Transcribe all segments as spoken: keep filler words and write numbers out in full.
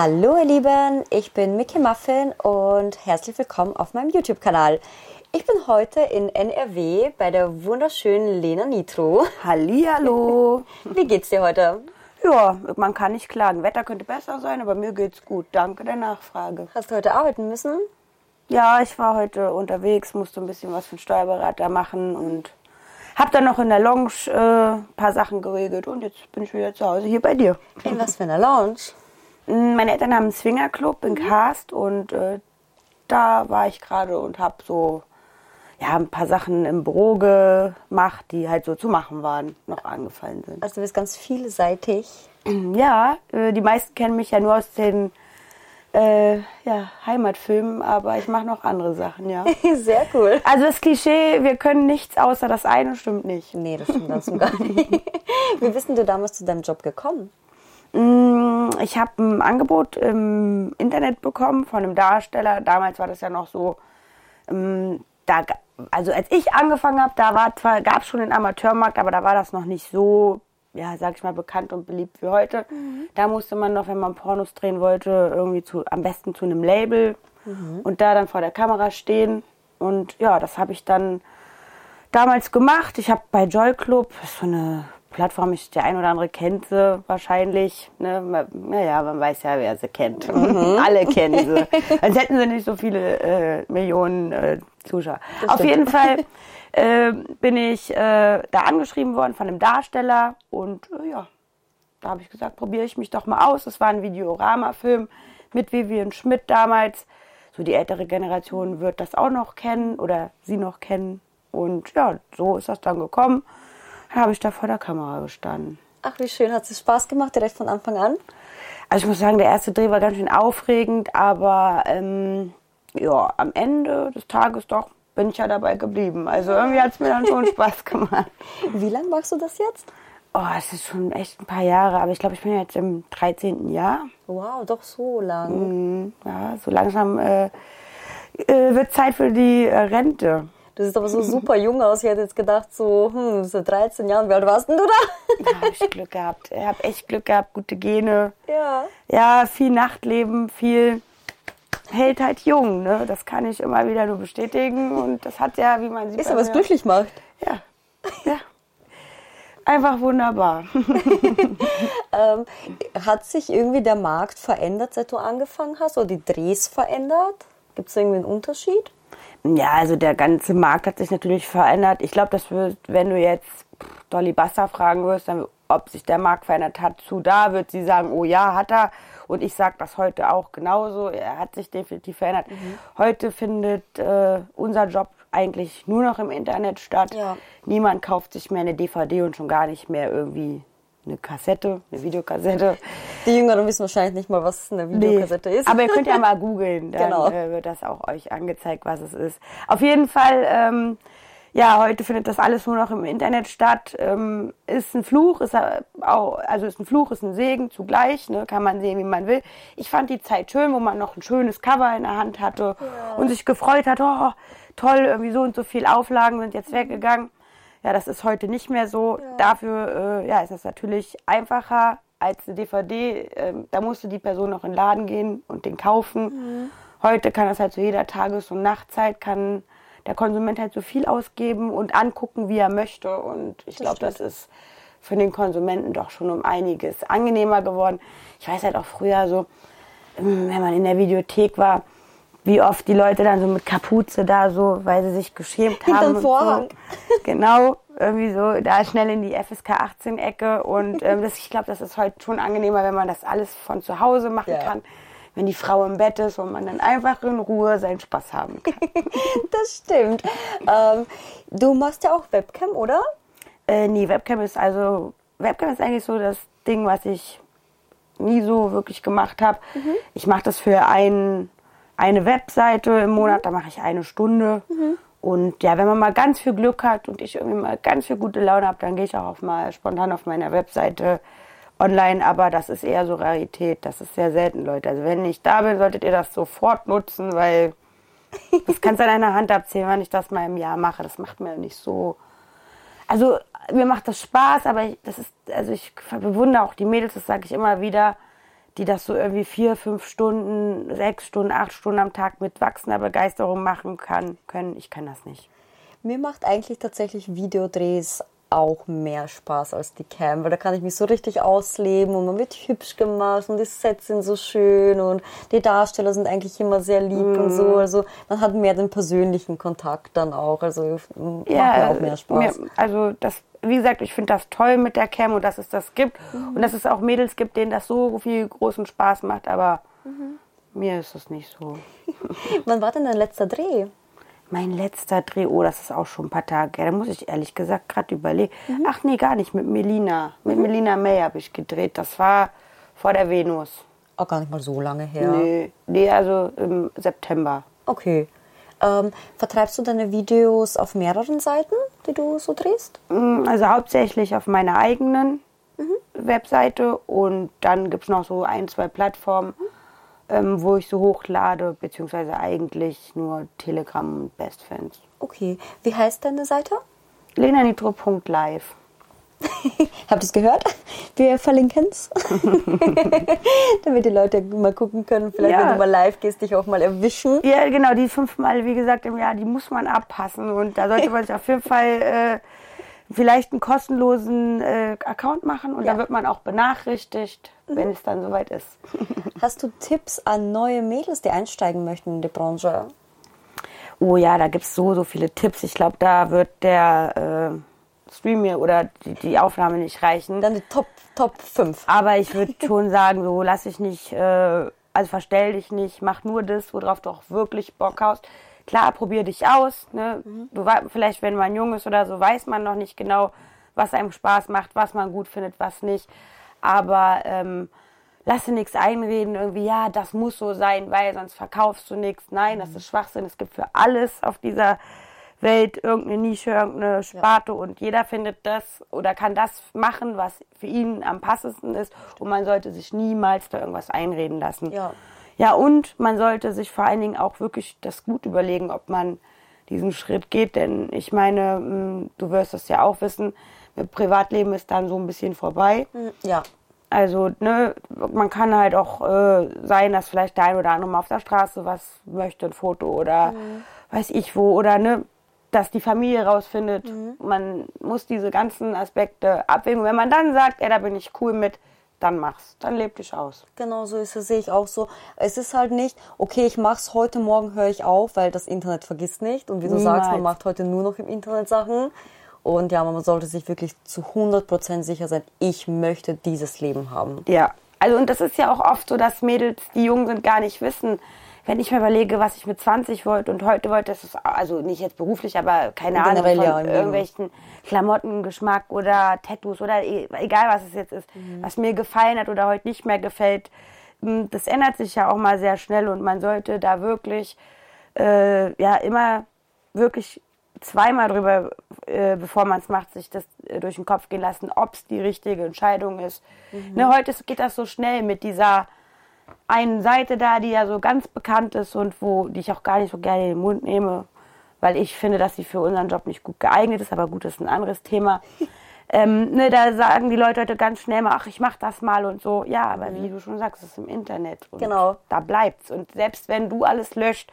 Hallo ihr Lieben, ich bin Micky Muffin und herzlich willkommen auf meinem YouTube-Kanal. Ich bin heute in N R W bei der wunderschönen Lena Nitro. Hallihallo. Wie geht's dir heute? Ja, man kann nicht klagen. Wetter könnte besser sein, aber mir geht's gut. Danke der Nachfrage. Hast du heute arbeiten müssen? Ja, ich war heute unterwegs, musste ein bisschen was für den Steuerberater machen und hab dann noch in der Lounge äh, ein paar Sachen geregelt und jetzt bin ich wieder zu Hause hier bei dir. In was für einer Lounge? Meine Eltern haben einen Swingerclub in Karst und äh, da war ich gerade und habe so ja, ein paar Sachen im Büro gemacht, die halt so zu machen waren, noch angefallen sind. Also du bist ganz vielseitig. Ja, äh, die meisten kennen mich ja nur aus den äh, ja, Heimatfilmen, aber ich mache noch andere Sachen, ja. Sehr cool. Also das Klischee, wir können nichts außer das eine, stimmt nicht. Nee, das stimmt ganz und gar nicht. Wie bist denn du damals zu deinem Job gekommen? Ich habe ein Angebot im Internet bekommen von einem Darsteller. Damals war das ja noch so, ähm, da, also als ich angefangen habe, da war zwar, gab es schon den Amateurmarkt, aber da war das noch nicht so, ja, sag ich mal, bekannt und beliebt wie heute. Mhm. Da musste man noch, wenn man Pornos drehen wollte, irgendwie zu, am besten zu einem Label mhm. und da dann vor der Kamera stehen. Und ja, das habe ich dann damals gemacht. Ich habe bei Joyclub, das ist so eine Plattform, ich, der ein oder andere kennt sie wahrscheinlich. Ne? Naja, man weiß ja, wer sie kennt. Mhm. Alle kennen sie. Als hätten sie nicht so viele äh, Millionen äh, Zuschauer. Das Auf stimmt. jeden Fall äh, bin ich äh, da angeschrieben worden von einem Darsteller. Und äh, ja, da habe ich gesagt, probiere ich mich doch mal aus. Es war ein Videorama-Film mit Vivian Schmidt damals. So die ältere Generation wird das auch noch kennen oder sie noch kennen. Und ja, so ist das dann gekommen. Dann habe ich da vor der Kamera gestanden. Ach, wie schön. Hat es Spaß gemacht, direkt von Anfang an? Also ich muss sagen, der erste Dreh war ganz schön aufregend, aber ähm, ja, am Ende des Tages doch bin ich ja dabei geblieben. Also irgendwie hat es mir dann schon Spaß gemacht. Wie lange machst du das jetzt? Oh, es ist schon echt ein paar Jahre, aber ich glaube, ich bin jetzt im dreizehnten Jahr. Wow, doch so lang. Mhm, ja, so langsam äh, äh, wird Zeit für die äh, Rente. Du siehst aber so super jung aus. Ich hätte jetzt gedacht, so, hm, so dreizehn Jahren, wie alt warst denn du da? Ja, hab ich Glück gehabt. Ich hab echt Glück gehabt, gute Gene. Ja. Ja, viel Nachtleben, viel hält halt jung, ne? Das kann ich immer wieder nur bestätigen. Und das hat ja, wie man sieht. Ist ja, was glücklich macht. Ja. Ja. Einfach wunderbar. ähm, hat sich irgendwie der Markt verändert, seit du angefangen hast? Oder die Drehs verändert? Gibt es irgendwie einen Unterschied? Ja, also der ganze Markt hat sich natürlich verändert. Ich glaube, das wird, wenn du jetzt Dolly Buster fragen wirst, dann, ob sich der Markt verändert hat, zu da, wird sie sagen, oh ja, hat er. Und ich sage das heute auch genauso. Er hat sich definitiv verändert. Mhm. Heute findet äh, unser Job eigentlich nur noch im Internet statt. Ja. Niemand kauft sich mehr eine D V D und schon gar nicht mehr irgendwie eine Kassette, eine Videokassette. Die Jüngeren wissen wahrscheinlich nicht mal, was eine Videokassette nee. ist. Aber ihr könnt ja mal googeln, dann genau. äh, wird das auch euch angezeigt, was es ist. Auf jeden Fall, ähm, ja, heute findet das alles nur noch im Internet statt. Ähm, ist ein Fluch, ist auch, also ist ein Fluch, ist ein Segen zugleich, ne? Kann man sehen, wie man will. Ich fand die Zeit schön, wo man noch ein schönes Cover in der Hand hatte ja. und sich gefreut hat, oh, toll, irgendwie so und so viel Auflagen sind jetzt weggegangen. Ja, das ist heute nicht mehr so. Ja. Dafür äh, ja, ist es natürlich einfacher als eine D V D. Ähm, da musste die Person noch in den Laden gehen und den kaufen. Mhm. Heute kann das halt zu jeder Tages- und Nachtzeit, kann der Konsument halt so viel ausgeben und angucken, wie er möchte. Und ich glaube, das ist für den Konsumenten doch schon um einiges angenehmer geworden. Ich weiß halt auch früher so, wenn man in der Videothek war, wie oft die Leute dann so mit Kapuze da so, weil sie sich geschämt haben. Hinterm Vorhang. So. Genau, irgendwie so, da schnell in die F S K achtzehn Ecke. Und ähm, das, ich glaube, das ist heute schon angenehmer, wenn man das alles von zu Hause machen ja. kann. Wenn die Frau im Bett ist und man dann einfach in Ruhe seinen Spaß haben kann. Das stimmt. Ähm, du machst ja auch Webcam, oder? Äh, nee, Webcam ist also, Webcam ist eigentlich so das Ding, was ich nie so wirklich gemacht habe. Mhm. Ich mache das für einen... eine Webseite im Monat, da mache ich eine Stunde. Mhm. Und ja, wenn man mal ganz viel Glück hat und ich irgendwie mal ganz viel gute Laune habe, dann gehe ich auch auf mal spontan auf meiner Webseite online. Aber das ist eher so Rarität. Das ist sehr selten, Leute. Also wenn ich da bin, solltet ihr das sofort nutzen, weil das kannst du an einer Hand abzählen, wann ich das mal im Jahr mache. Das macht mir nicht so... Also mir macht das Spaß, aber ich, das ist, also ich bewundere auch die Mädels, das sage ich immer wieder, die das so irgendwie vier, fünf Stunden, sechs Stunden, acht Stunden am Tag mit wachsender Begeisterung machen kann, können. Ich kann das nicht. Mir macht eigentlich tatsächlich Videodrehs auch mehr Spaß als die Cam, weil da kann ich mich so richtig ausleben und man wird hübsch gemacht und die Sets sind so schön und die Darsteller sind eigentlich immer sehr lieb mm. und so. Also man hat mehr den persönlichen Kontakt dann auch, also macht ja, mir auch mehr Spaß. Mir, also das, wie gesagt, ich finde das toll mit der Cam und dass es das gibt mhm. und dass es auch Mädels gibt, denen das so viel großen Spaß macht, aber mhm. mir ist es nicht so. Wann war denn dein letzter Dreh? Mein letzter Dreh, oh, das ist auch schon ein paar Tage. Da muss ich ehrlich gesagt gerade überlegen. Mhm. Ach nee, gar nicht, mit Melina. Mit mhm. Melina May habe ich gedreht. Das war vor der Venus. Auch gar nicht mal so lange her. Nee, nee, also im September. Okay. Ähm, vertreibst du deine Videos auf mehreren Seiten, die du so drehst? Also hauptsächlich auf meiner eigenen mhm. Webseite. Und dann gibt es noch so ein, zwei Plattformen. Mhm. Ähm, wo ich so hochlade, beziehungsweise eigentlich nur Telegram und Bestfans. Okay. Wie heißt deine Seite? Lena Nitro Punkt live. Habt ihr es gehört? Wir verlinken es. Damit die Leute mal gucken können. Vielleicht, ja. wenn du mal live gehst, dich auch mal erwischen. Ja, genau. Die fünfmal, wie gesagt, im Jahr, die muss man abpassen. Und da sollte man sich auf jeden Fall äh, vielleicht einen kostenlosen äh, Account machen. Und ja. da wird man auch benachrichtigt, wenn es dann soweit ist. Hast du Tipps an neue Mädels, die einsteigen möchten in die Branche? Oh ja, da gibt es so, so viele Tipps. Ich glaube, da wird der äh, Stream hier oder die, die Aufnahme nicht reichen. Dann die Top, Top fünf. Aber ich würde schon sagen, so lass dich nicht, äh, also verstell dich nicht, mach nur das, worauf du auch wirklich Bock hast. Klar, probier dich aus. Ne? Mhm. Du, vielleicht, wenn man jung ist oder so, weiß man noch nicht genau, was einem Spaß macht, was man gut findet, was nicht. Aber ähm, lass dir nichts einreden, irgendwie, ja, das muss so sein, weil sonst verkaufst du nichts. Nein, das ist Schwachsinn. Es gibt für alles auf dieser Welt irgendeine Nische, irgendeine Sparte ja. und jeder findet das oder kann das machen, was für ihn am passendsten ist. Und man sollte sich niemals da irgendwas einreden lassen. Ja, ja, und man sollte sich vor allen Dingen auch wirklich das gut überlegen, ob man diesen Schritt geht. Denn ich meine, du wirst das ja auch wissen, Privatleben ist dann so ein bisschen vorbei. Ja. Also, ne, man kann halt auch äh, sein, dass vielleicht der ein oder andere mal auf der Straße was möchte, ein Foto oder mhm. weiß ich wo, oder ne, dass die Familie rausfindet. Mhm. Man muss diese ganzen Aspekte abwägen. Wenn man dann sagt, ey, da bin ich cool mit, dann mach's, dann leb dich aus. Genau so ist es, sehe ich auch so. Es ist halt nicht, okay, ich mach's heute, morgen höre ich auf, weil das Internet vergisst nicht. Und wie du Niemals. sagst, man macht heute nur noch im Internet Sachen. Und ja, man sollte sich wirklich zu hundert Prozent sicher sein, ich möchte dieses Leben haben. Ja, also und das ist ja auch oft so, dass Mädels, die jung sind, gar nicht wissen. Wenn ich mir überlege, was ich mit zwanzig wollte und heute wollte, das ist also nicht jetzt beruflich, aber keine Ahnung, von ja, irgendwelchen Leben. Klamottengeschmack oder Tattoos oder egal, was es jetzt ist, mhm. was mir gefallen hat oder heute nicht mehr gefällt. Das ändert sich ja auch mal sehr schnell und man sollte da wirklich äh, ja immer wirklich... zweimal drüber, äh, bevor man es macht, sich das äh, durch den Kopf gehen lassen, ob es die richtige Entscheidung ist. Mhm. Ne, heute geht das so schnell mit dieser einen Seite da, die ja so ganz bekannt ist und wo, die ich auch gar nicht so gerne in den Mund nehme, weil ich finde, dass sie für unseren Job nicht gut geeignet ist, aber gut, das ist ein anderes Thema. ähm, ne, da sagen die Leute heute ganz schnell mal, ach, ich mach das mal und so. Ja, aber mhm. wie du schon sagst, es ist im Internet und genau. da bleibt's. Und selbst wenn du alles löscht,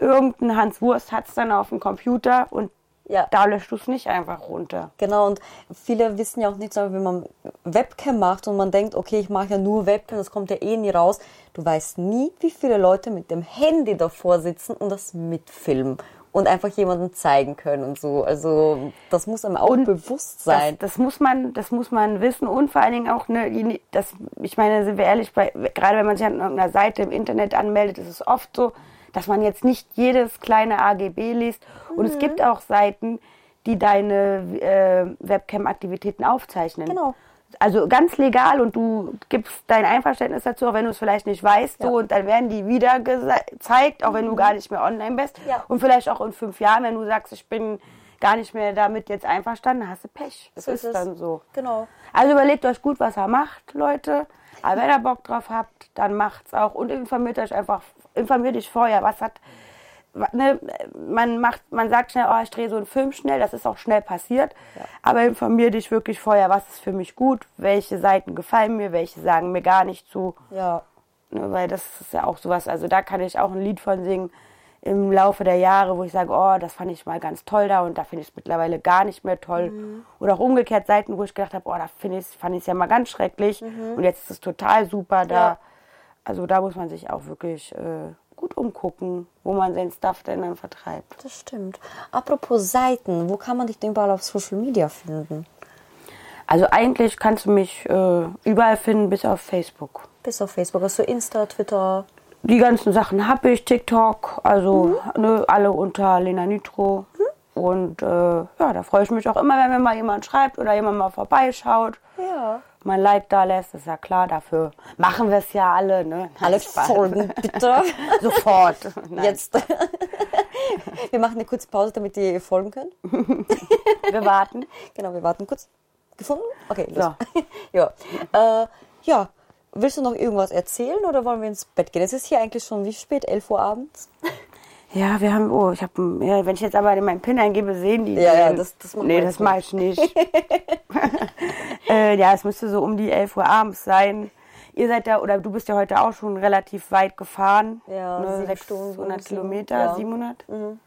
irgendein Hans Wurst hat es dann auf dem Computer und ja. da löscht du es nicht einfach runter. Genau, und viele wissen ja auch nicht, wenn man Webcam macht und man denkt, okay, ich mache ja nur Webcam, das kommt ja eh nie raus. Du weißt nie, wie viele Leute mit dem Handy davor sitzen und das mitfilmen und einfach jemandem zeigen können und so. Also das muss einem auch und bewusst sein. Das, das, muss man, das muss man wissen und vor allen Dingen auch, ne, das, ich meine, sind wir ehrlich, bei, gerade wenn man sich an irgendeiner Seite im Internet anmeldet, ist es oft so, dass man jetzt nicht jedes kleine A G B liest. Und mhm. es gibt auch Seiten, die deine äh, Webcam-Aktivitäten aufzeichnen. Genau. Also ganz legal und du gibst dein Einverständnis dazu, auch wenn du es vielleicht nicht weißt. Ja. So, und dann werden die wieder gezeigt, auch wenn du mhm. gar nicht mehr online bist. Ja. Und vielleicht auch in fünf Jahren, wenn du sagst, ich bin gar nicht mehr damit jetzt einverstanden, hast du Pech. Das so ist es. Dann so. Genau. Also überlegt euch gut, was ihr macht, Leute. Aber wenn ihr Bock drauf habt, dann macht's auch. Und informiert euch einfach, informiert euch vorher, was hat, ne, man macht, man sagt schnell, oh, ich drehe so einen Film schnell, das ist auch schnell passiert. Ja. Aber informier dich wirklich vorher, was ist für mich gut, welche Seiten gefallen mir, welche sagen mir gar nicht zu. Ja. Ne, weil das ist ja auch sowas, also da kann ich auch ein Lied von singen im Laufe der Jahre, wo ich sage, oh, das fand ich mal ganz toll da und da finde ich es mittlerweile gar nicht mehr toll. Mhm. Oder auch umgekehrt Seiten, wo ich gedacht habe, oh, da finde ich, fand ich es ja mal ganz schrecklich mhm. und jetzt ist es total super da. Ja. Also da muss man sich auch wirklich äh, gut umgucken, wo man seinen Stuff denn dann vertreibt. Das stimmt. Apropos Seiten, wo kann man dich denn überall auf Social Media finden? Also eigentlich kannst du mich äh, überall finden, bis auf Facebook. Bis auf Facebook, also Insta, Twitter... Die ganzen Sachen habe ich, TikTok, also mhm. ne, alle unter Lena Nitro. Mhm. Und äh, ja, da freue ich mich auch immer, wenn mir mal jemand schreibt oder jemand mal vorbeischaut. Ja. Mein Like da lässt, ist ja klar, dafür machen wir es ja alle. Ne? Alle folgen, bitte. Sofort. Nein. Jetzt. Wir machen eine kurze Pause, damit die folgen können. Wir warten. Genau, wir warten kurz. Gefunden? Okay, los. So. Ja. Äh, ja. Willst du noch irgendwas erzählen oder wollen wir ins Bett gehen? Es ist hier eigentlich schon wie spät, elf Uhr abends? Ja, wir haben, oh, ich habe, ja, wenn ich jetzt aber in meinen Pin eingebe, sehen die. Ja, ja, das, das mache nee, ich nicht. nicht. äh, ja, es müsste so um die elf Uhr abends sein. Ihr seid ja, oder du bist ja heute auch schon relativ weit gefahren. Ja, ne, sechshundert Kilometer, ja. siebenhundert. Mhm.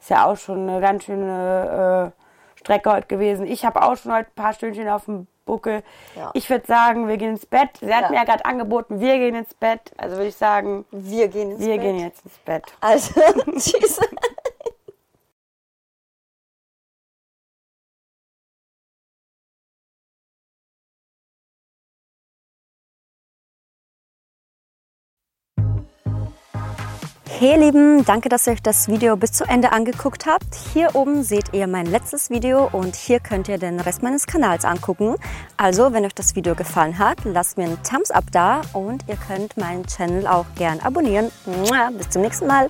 Ist ja auch schon eine ganz schöne äh, Strecke heute gewesen. Ich habe auch schon heute ein paar Stündchen auf dem Buckel. Ja. Ich würde sagen, wir gehen ins Bett. Sie hat ja. mir ja gerade angeboten, wir gehen ins Bett. Also würde ich sagen, wir gehen ins wir Bett. gehen jetzt ins Bett. Also, tschüss. Hey ihr Lieben, danke, dass ihr euch das Video bis zu Ende angeguckt habt. Hier oben seht ihr mein letztes Video und hier könnt ihr den Rest meines Kanals angucken. Also, wenn euch das Video gefallen hat, lasst mir einen Thumbs up da und ihr könnt meinen Channel auch gern abonnieren. Bis zum nächsten Mal.